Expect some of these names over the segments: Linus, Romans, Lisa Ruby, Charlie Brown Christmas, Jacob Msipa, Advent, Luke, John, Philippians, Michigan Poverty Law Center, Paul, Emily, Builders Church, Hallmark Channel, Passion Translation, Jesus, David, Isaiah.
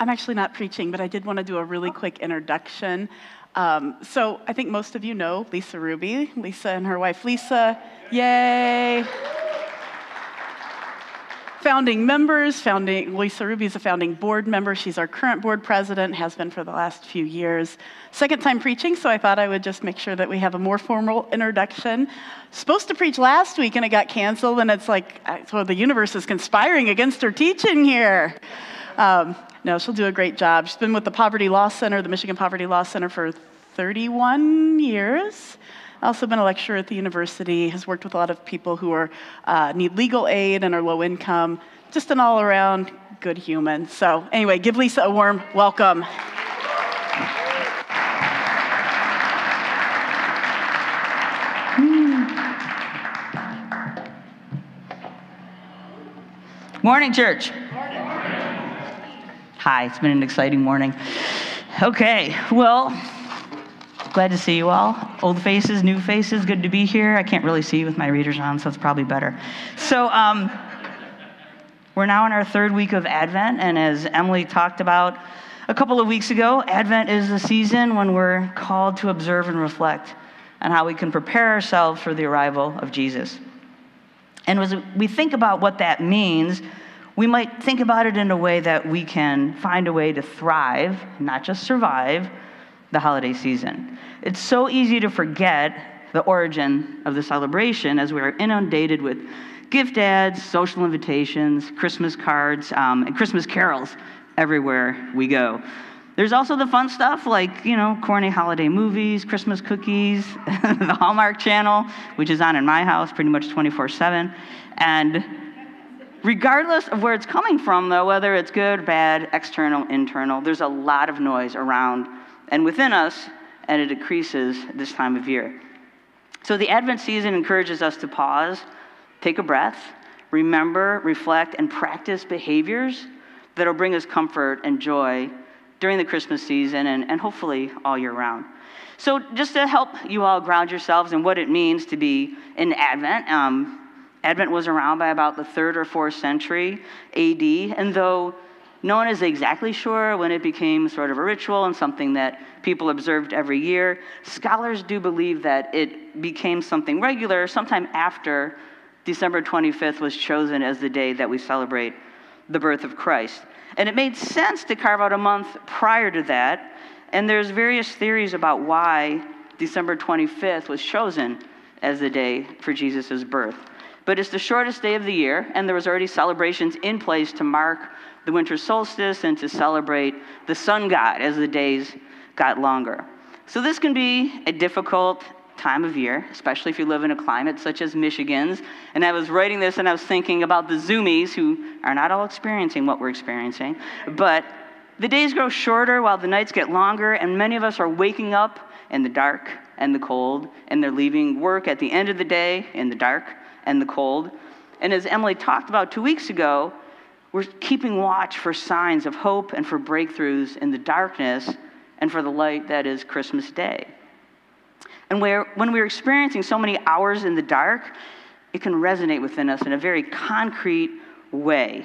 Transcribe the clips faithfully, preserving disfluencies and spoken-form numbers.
I'm actually not preaching, but I did want to do a really quick introduction. Um, so I think most of you know Lisa Ruby, Lisa and her wife Lisa. Yay! Founding members, founding, Lisa Ruby is a founding board member. She's our current board president, has been for the last few years. Second time preaching, so I thought I would just make sure that we have a more formal introduction. Supposed to preach last week and it got canceled, and it's like, well, the universe is conspiring against her teaching here. Um, no, she'll do a great job. She's been with the Poverty Law Center, the Michigan Poverty Law Center, for thirty-one years. Also been a lecturer at the university, has worked with a lot of people who are uh, need legal aid and are low income, just an all-around good human. So anyway, give Lisa a warm welcome. Morning, church. Morning. Hi, it's been an exciting morning. Okay, well, glad to see you all. Old faces, new faces, good to be here. I can't really see you with my readers on, so it's probably better. So um, we're now in our third week of Advent, and as Emily talked about a couple of weeks ago, Advent is the season when we're called to observe and reflect on how we can prepare ourselves for the arrival of Jesus. And as we think about what that means, we might think about it in a way that we can find a way to thrive, not just survive, the holiday season. It's so easy to forget the origin of the celebration as we are inundated with gift ads, social invitations, Christmas cards, um, and Christmas carols everywhere we go. There's also the fun stuff like, you know, corny holiday movies, Christmas cookies, the Hallmark Channel, which is on in my house pretty much twenty-four seven. And regardless of where it's coming from, though, whether it's good, bad, external, internal, there's a lot of noise around and within us, and it increases this time of year. So the Advent season encourages us to pause, take a breath, remember, reflect, and practice behaviors that will bring us comfort and joy during the Christmas season and, and hopefully all year round. So just to help you all ground yourselves in what it means to be in Advent, um, Advent was around by about the third or fourth century A D, and though no one is exactly sure when it became sort of a ritual and something that people observed every year, scholars do believe that it became something regular sometime after December twenty-fifth was chosen as the day that we celebrate the birth of Christ. And it made sense to carve out a month prior to that, and there's various theories about why December twenty-fifth was chosen as the day for Jesus' birth. But it's the shortest day of the year, and there was already celebrations in place to mark the winter solstice and to celebrate the sun god as the days got longer. So this can be a difficult time of year, especially if you live in a climate such as Michigan's. And I was writing this and I was thinking about the Zoomies, who are not all experiencing what we're experiencing, but the days grow shorter while the nights get longer, and many of us are waking up in the dark and the cold, and they're leaving work at the end of the day in the dark and the cold. And as Emily talked about two weeks ago, we're keeping watch for signs of hope and for breakthroughs in the darkness and for the light that is Christmas Day. And where, when we're experiencing so many hours in the dark, it can resonate within us in a very concrete way.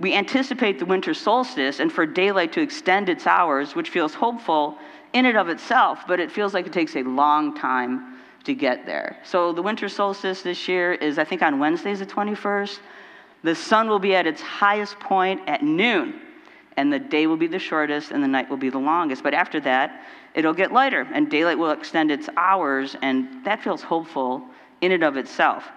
We anticipate the winter solstice and for daylight to extend its hours, which feels hopeful in and of itself, but it feels like it takes a long time to get there. So the winter solstice this year is, I think, on Wednesdays the twenty-first. The sun will be at its highest point at noon, and the day will be the shortest, and the night will be the longest. But after that, it'll get lighter, and daylight will extend its hours, and that feels hopeful in and of itself.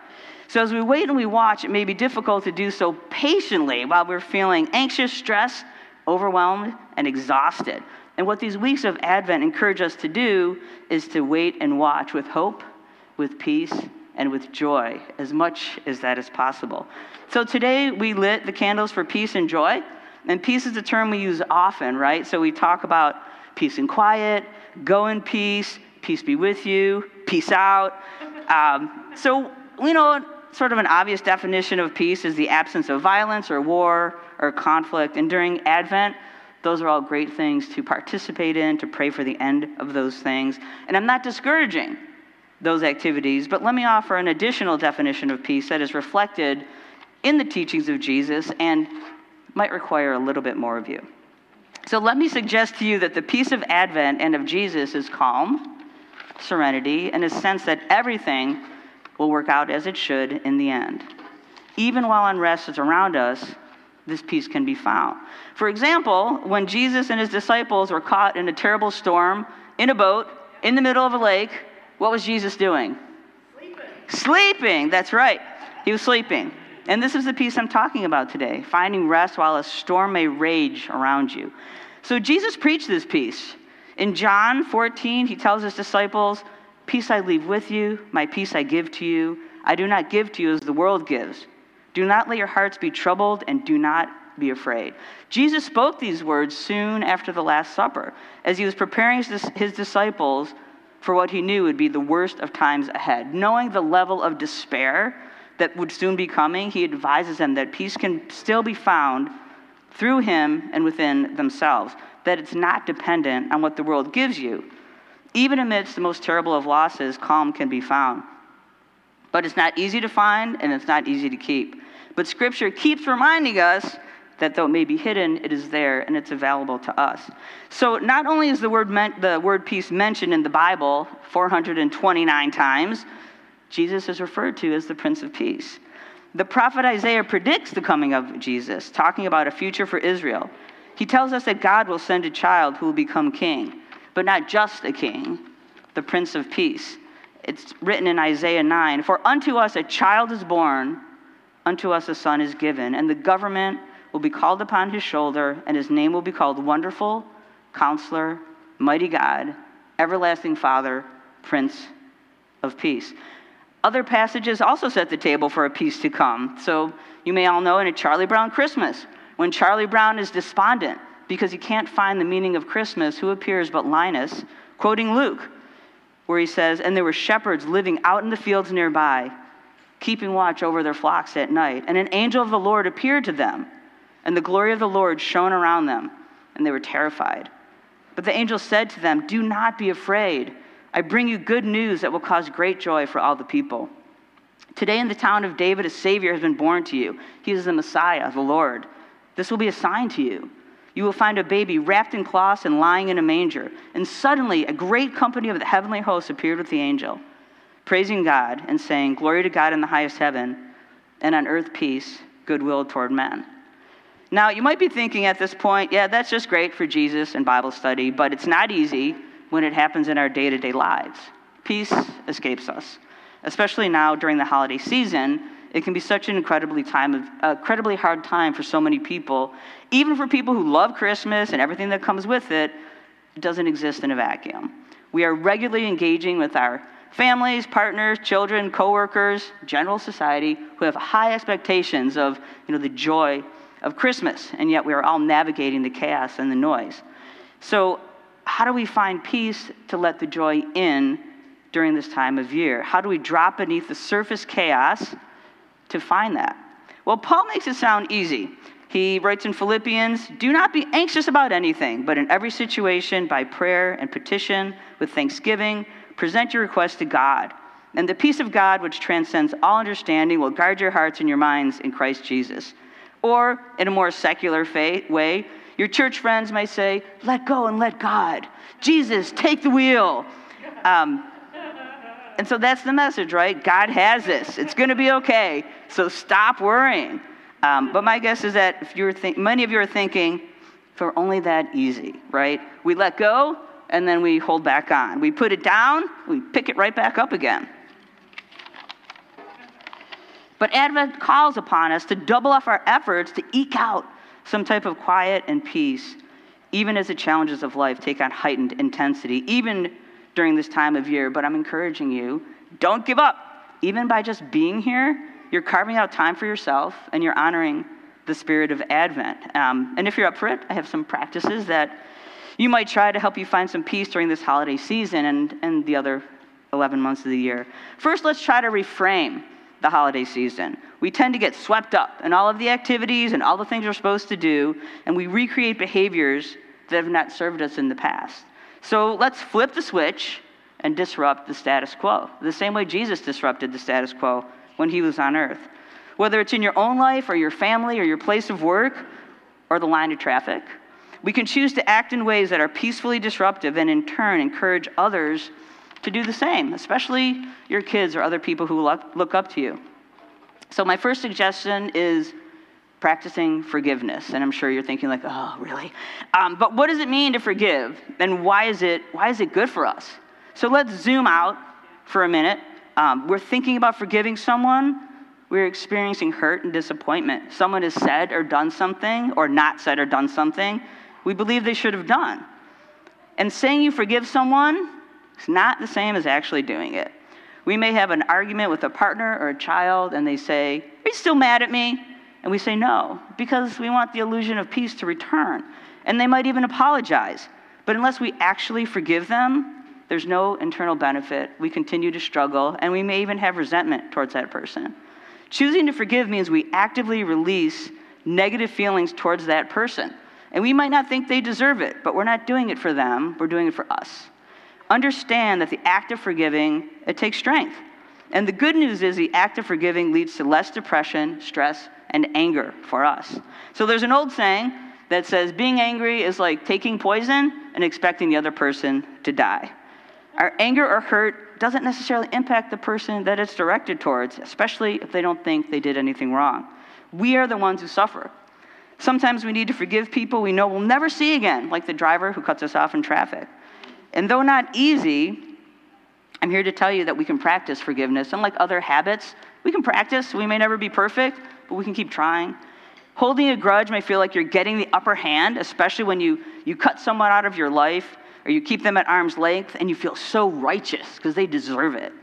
So as we wait and we watch, it may be difficult to do so patiently while we're feeling anxious, stressed, overwhelmed, and exhausted. And what these weeks of Advent encourage us to do is to wait and watch with hope, with peace, and with joy, as much as that is possible. So today we lit the candles for peace and joy, and peace is a term we use often, right? So we talk about peace and quiet, go in peace, peace be with you, peace out. Um, so we know sort of an obvious definition of peace is the absence of violence or war or conflict, and during Advent, those are all great things to participate in, to pray for the end of those things. And I'm not discouraging those activities, but let me offer an additional definition of peace that is reflected in the teachings of Jesus and might require a little bit more of you. So let me suggest to you that the peace of Advent and of Jesus is calm, serenity, and a sense that everything will work out as it should in the end. Even while unrest is around us, this peace can be found. For example, when Jesus and his disciples were caught in a terrible storm, in a boat, in the middle of a lake, what was Jesus doing? Sleeping. Sleeping, that's right. He was sleeping. And this is the peace I'm talking about today, finding rest while a storm may rage around you. So Jesus preached this peace. In John fourteen, he tells his disciples, "Peace I leave with you, my peace I give to you. I do not give to you as the world gives. Do not let your hearts be troubled, and do not be afraid." Jesus spoke these words soon after the Last Supper, as he was preparing his disciples for what he knew would be the worst of times ahead. Knowing the level of despair that would soon be coming, he advises them that peace can still be found through him and within themselves, that it's not dependent on what the world gives you. Even amidst the most terrible of losses, calm can be found. But it's not easy to find, and it's not easy to keep. But Scripture keeps reminding us that though it may be hidden, it is there, and it's available to us. So not only is the word meant, the word peace mentioned in the Bible four hundred twenty-nine times, Jesus is referred to as the Prince of Peace. The prophet Isaiah predicts the coming of Jesus, talking about a future for Israel. He tells us that God will send a child who will become king, but not just a king, the Prince of Peace. It's written in Isaiah nine, "For unto us a child is born, unto us a son is given, and the government will be called upon his shoulder, and his name will be called Wonderful, Counselor, Mighty God, Everlasting Father, Prince of Peace." Other passages also set the table for a peace to come. So you may all know in A Charlie Brown Christmas, when Charlie Brown is despondent because he can't find the meaning of Christmas, who appears but Linus, quoting Luke, where he says, "And there were shepherds living out in the fields nearby, keeping watch over their flocks at night. And an angel of the Lord appeared to them, and the glory of the Lord shone around them, and they were terrified. But the angel said to them, 'Do not be afraid. I bring you good news that will cause great joy for all the people. Today in the town of David, a Savior has been born to you. He is the Messiah, the Lord. This will be a sign to you. You will find a baby wrapped in cloths and lying in a manger.'" And suddenly a great company of the heavenly hosts appeared with the angel, praising God and saying, "Glory to God in the highest heaven, and on earth peace, goodwill toward men." Now, you might be thinking at this point, yeah, that's just great for Jesus and Bible study, but it's not easy when it happens in our day-to-day lives. Peace escapes us. Especially now during the holiday season, it can be such an incredibly time of, uh, incredibly hard time for so many people. Even for people who love Christmas and everything that comes with it, it doesn't exist in a vacuum. We are regularly engaging with our families, partners, children, coworkers, general society, who have high expectations of, you know, the joy of Christmas, and yet we are all navigating the chaos and the noise. So how do we find peace to let the joy in during this time of year? How do we drop beneath the surface chaos to find that? Well, Paul makes it sound easy. He writes in Philippians, "Do not be anxious about anything, but in every situation, by prayer and petition, with thanksgiving, present your requests to God. And the peace of God, which transcends all understanding, will guard your hearts and your minds in Christ Jesus." Or, in a more secular fa- way, your church friends may say, "Let go and let God. Jesus, take the wheel." Um, And so that's the message, right? God has this. It's going to be okay. So stop worrying. Um, but my guess is that if you're think- many of you are thinking, if we're only that easy, right? We let go, and then we hold back on. We put it down, we pick it right back up again. But Advent calls upon us to double up our efforts to eke out some type of quiet and peace, even as the challenges of life take on heightened intensity, even during this time of year. But I'm encouraging you, don't give up. Even by just being here, you're carving out time for yourself, and you're honoring the spirit of Advent. Um, and if you're up for it, I have some practices that you might try to help you find some peace during this holiday season and, and the other eleven months of the year. First, let's try to reframe the holiday season. We tend to get swept up in all of the activities and all the things we're supposed to do, and we recreate behaviors that have not served us in the past. So let's flip the switch and disrupt the status quo, the same way Jesus disrupted the status quo when he was on earth. Whether it's in your own life or your family or your place of work or the line of traffic, We can choose to act in ways that are peacefully disruptive and in turn encourage others to do the same, especially your kids or other people who look up to you. So my first suggestion is practicing forgiveness. And I'm sure you're thinking like, oh, really? Um, but what does it mean to forgive? And why is it, why is it good for us? So let's zoom out for a minute. Um, we're thinking about forgiving someone. We're experiencing hurt and disappointment. Someone has said or done something, or not said or done something we believe they should have done. And saying you forgive someone is not the same as actually doing it. We may have an argument with a partner or a child, and they say, "Are you still mad at me?" And we say no, because we want the illusion of peace to return. And they might even apologize. But unless we actually forgive them, there's no internal benefit. We continue to struggle, and we may even have resentment towards that person. Choosing to forgive means we actively release negative feelings towards that person. And we might not think they deserve it, but we're not doing it for them, we're doing it for us. Understand that the act of forgiving, it takes strength. And the good news is the act of forgiving leads to less depression, stress, and anger for us. So there's an old saying that says, being angry is like taking poison and expecting the other person to die. Our anger or hurt doesn't necessarily impact the person that it's directed towards, especially if they don't think they did anything wrong. We are the ones who suffer. Sometimes we need to forgive people we know we'll never see again, like the driver who cuts us off in traffic. And though not easy, I'm here to tell you that we can practice forgiveness. Unlike other habits, we can practice. We may never be perfect, but we can keep trying. Holding a grudge may feel like you're getting the upper hand, especially when you, you cut someone out of your life or you keep them at arm's length and you feel so righteous because they deserve it.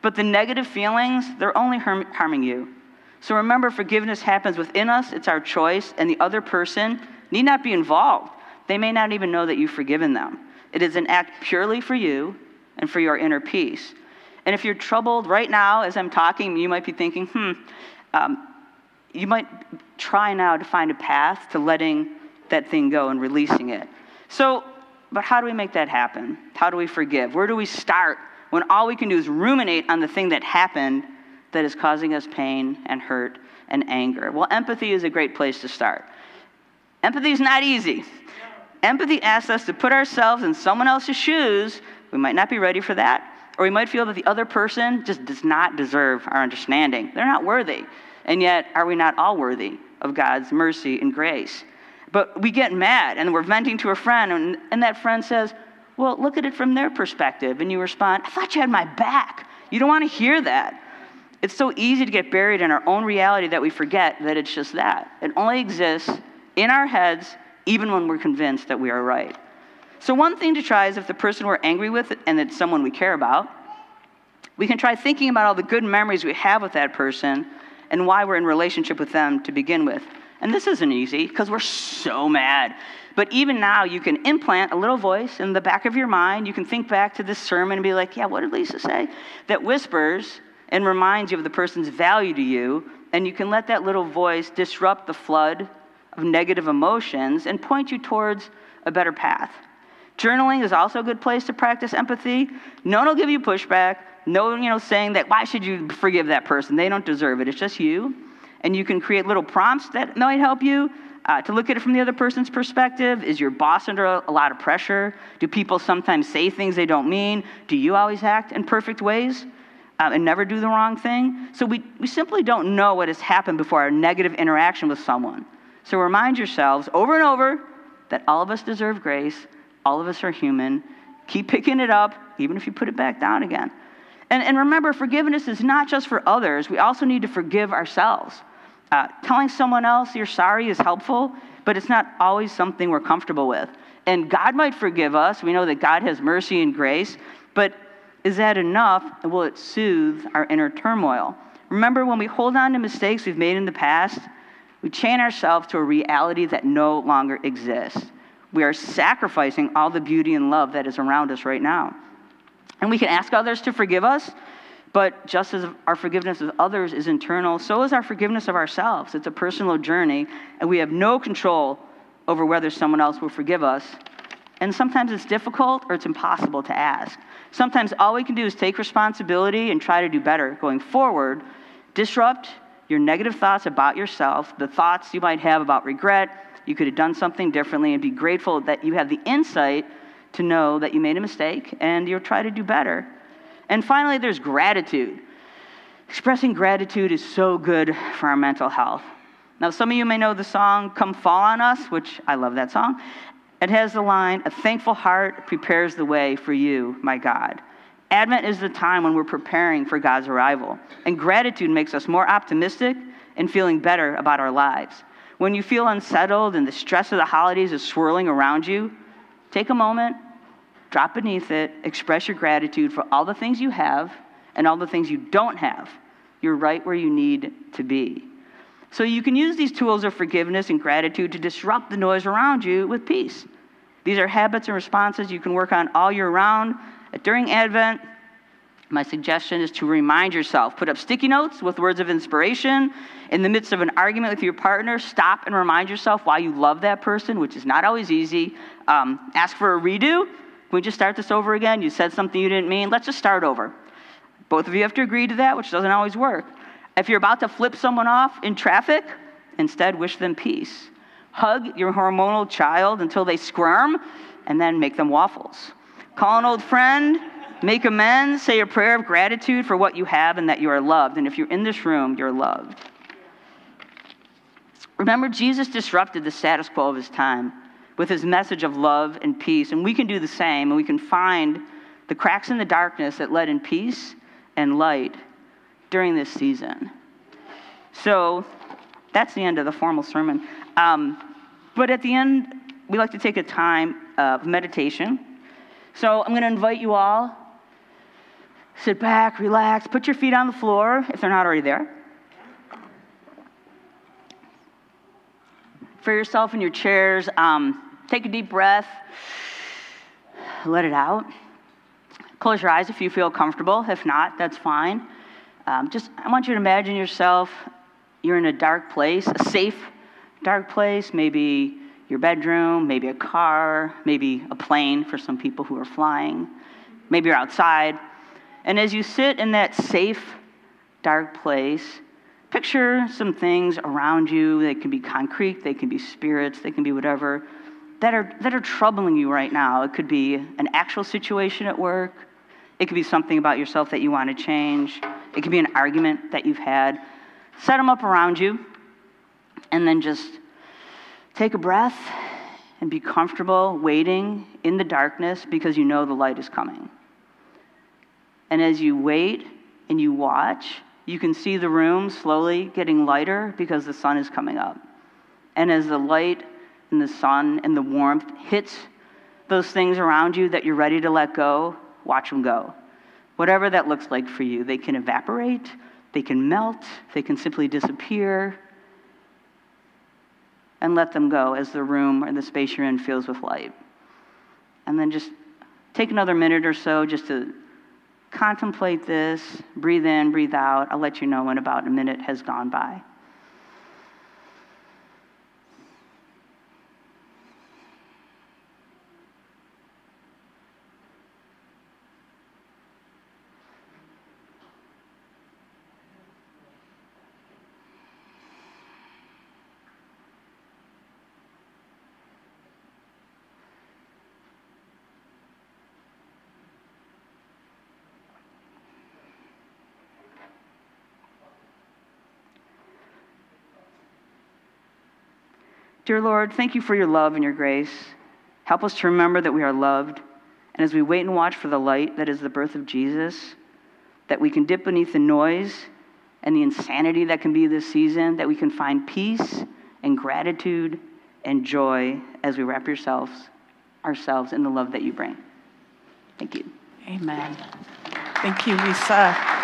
But the negative feelings, they're only harm, harming you. So remember, forgiveness happens within us. It's our choice, and the other person need not be involved. They may not even know that you've forgiven them. It is an act purely for you and for your inner peace. And if you're troubled right now as I'm talking, you might be thinking, hmm, um, you might try now to find a path to letting that thing go and releasing it. So, but how do we make that happen? How do we forgive? Where do we start when all we can do is ruminate on the thing that happened that is causing us pain and hurt and anger? Well, empathy is a great place to start. Empathy is not easy. Empathy asks us to put ourselves in someone else's shoes. We might not be ready for that, or we might feel that the other person just does not deserve our understanding. They're not worthy. And yet, are we not all worthy of God's mercy and grace? But we get mad, and we're venting to a friend, and, and that friend says, well, look at it from their perspective. And you respond, I thought you had my back. You don't want to hear that. It's so easy to get buried in our own reality that we forget that it's just that. It only exists in our heads, even when we're convinced that we are right. So one thing to try is if the person we're angry with, and it's someone we care about, we can try thinking about all the good memories we have with that person and why we're in relationship with them to begin with. And this isn't easy because we're so mad. But even now, you can implant a little voice in the back of your mind. You can think back to this sermon and be like, yeah, what did Lisa say? That whispers and reminds you of the person's value to you. And you can let that little voice disrupt the flood of negative emotions and point you towards a better path. Journaling is also a good place to practice empathy. No one will give you pushback. No one, you know, saying that, why should you forgive that person? They don't deserve it. It's just you. And you can create little prompts that might help you uh, to look at it from the other person's perspective. Is your boss under a lot of pressure? Do people sometimes say things they don't mean? Do you always act in perfect ways uh, and never do the wrong thing? So we, we simply don't know what has happened before our negative interaction with someone. So remind yourselves over and over that all of us deserve grace. All of us are human. Keep picking it up, even if you put it back down again. And, and remember, forgiveness is not just for others. We also need to forgive ourselves. Uh, telling someone else you're sorry is helpful, but it's not always something we're comfortable with. And God might forgive us. We know that God has mercy and grace, but is that enough? Will it soothe our inner turmoil? Remember, when we hold on to mistakes we've made in the past, we chain ourselves to a reality that no longer exists. We are sacrificing all the beauty and love that is around us right now. And we can ask others to forgive us, but just as our forgiveness of others is internal, so is our forgiveness of ourselves. It's a personal journey, and we have no control over whether someone else will forgive us. And sometimes it's difficult or it's impossible to ask. Sometimes all we can do is take responsibility and try to do better going forward. Disrupt your negative thoughts about yourself, the thoughts you might have about regret, you could have done something differently, and be grateful that you have the insight to know that you made a mistake and you'll try to do better. And finally, there's gratitude. Expressing gratitude is so good for our mental health. Now, some of you may know the song, Come Fall on Us, which I love that song. It has the line, a thankful heart prepares the way for you, my God. Advent is the time when we're preparing for God's arrival. And gratitude makes us more optimistic and feeling better about our lives. When you feel unsettled and the stress of the holidays is swirling around you, take a moment, drop beneath it, express your gratitude for all the things you have and all the things you don't have. You're right where you need to be. So you can use these tools of forgiveness and gratitude to disrupt the noise around you with peace. These are habits and responses you can work on all year round. During Advent, my suggestion is to remind yourself. Put up sticky notes with words of inspiration. In the midst of an argument with your partner, stop and remind yourself why you love that person, which is not always easy. Um, ask for a redo. Can we just start this over again? You said something you didn't mean. Let's just start over. Both of you have to agree to that, which doesn't always work. If you're about to flip someone off in traffic, instead wish them peace. Hug your hormonal child until they squirm, and then make them waffles. Call an old friend, make amends, say a prayer of gratitude for what you have and that you are loved. And if you're in this room, you're loved. Remember, Jesus disrupted the status quo of his time with his message of love and peace. And we can do the same, and we can find the cracks in the darkness that led in peace and light during this season. So that's the end of the formal sermon. Um, but at the end, we like to take a time of meditation. So I'm going to invite you all, sit back, relax, put your feet on the floor if they're not already there. For yourself in your chairs, um, take a deep breath, let it out. Close your eyes if you feel comfortable. If not, that's fine. Um, just, I want you to imagine yourself, you're in a dark place, a safe dark place, maybe your bedroom, maybe a car, maybe a plane for some people who are flying. Maybe you're outside. And as you sit in that safe, dark place, picture some things around you. They can be concrete, they can be spirits, they can be whatever, that are, that are troubling you right now. It could be an actual situation at work. It could be something about yourself that you want to change. It could be an argument that you've had. Set them up around you, and then just take a breath and be comfortable waiting in the darkness because you know the light is coming. And as you wait and you watch, you can see the room slowly getting lighter because the sun is coming up. And as the light and the sun and the warmth hits those things around you that you're ready to let go, watch them go. Whatever that looks like for you, they can evaporate, they can melt, they can simply disappear. And let them go as the room or the space you're in fills with light. And then just take another minute or so just to contemplate this. Breathe in, breathe out. I'll let you know when about a minute has gone by. Dear Lord, thank you for your love and your grace. Help us to remember that we are loved. And as we wait and watch for the light that is the birth of Jesus, that we can dip beneath the noise and the insanity that can be this season, that we can find peace and gratitude and joy as we wrap yourselves, ourselves in the love that you bring. Thank you. Amen. Thank you, Lisa.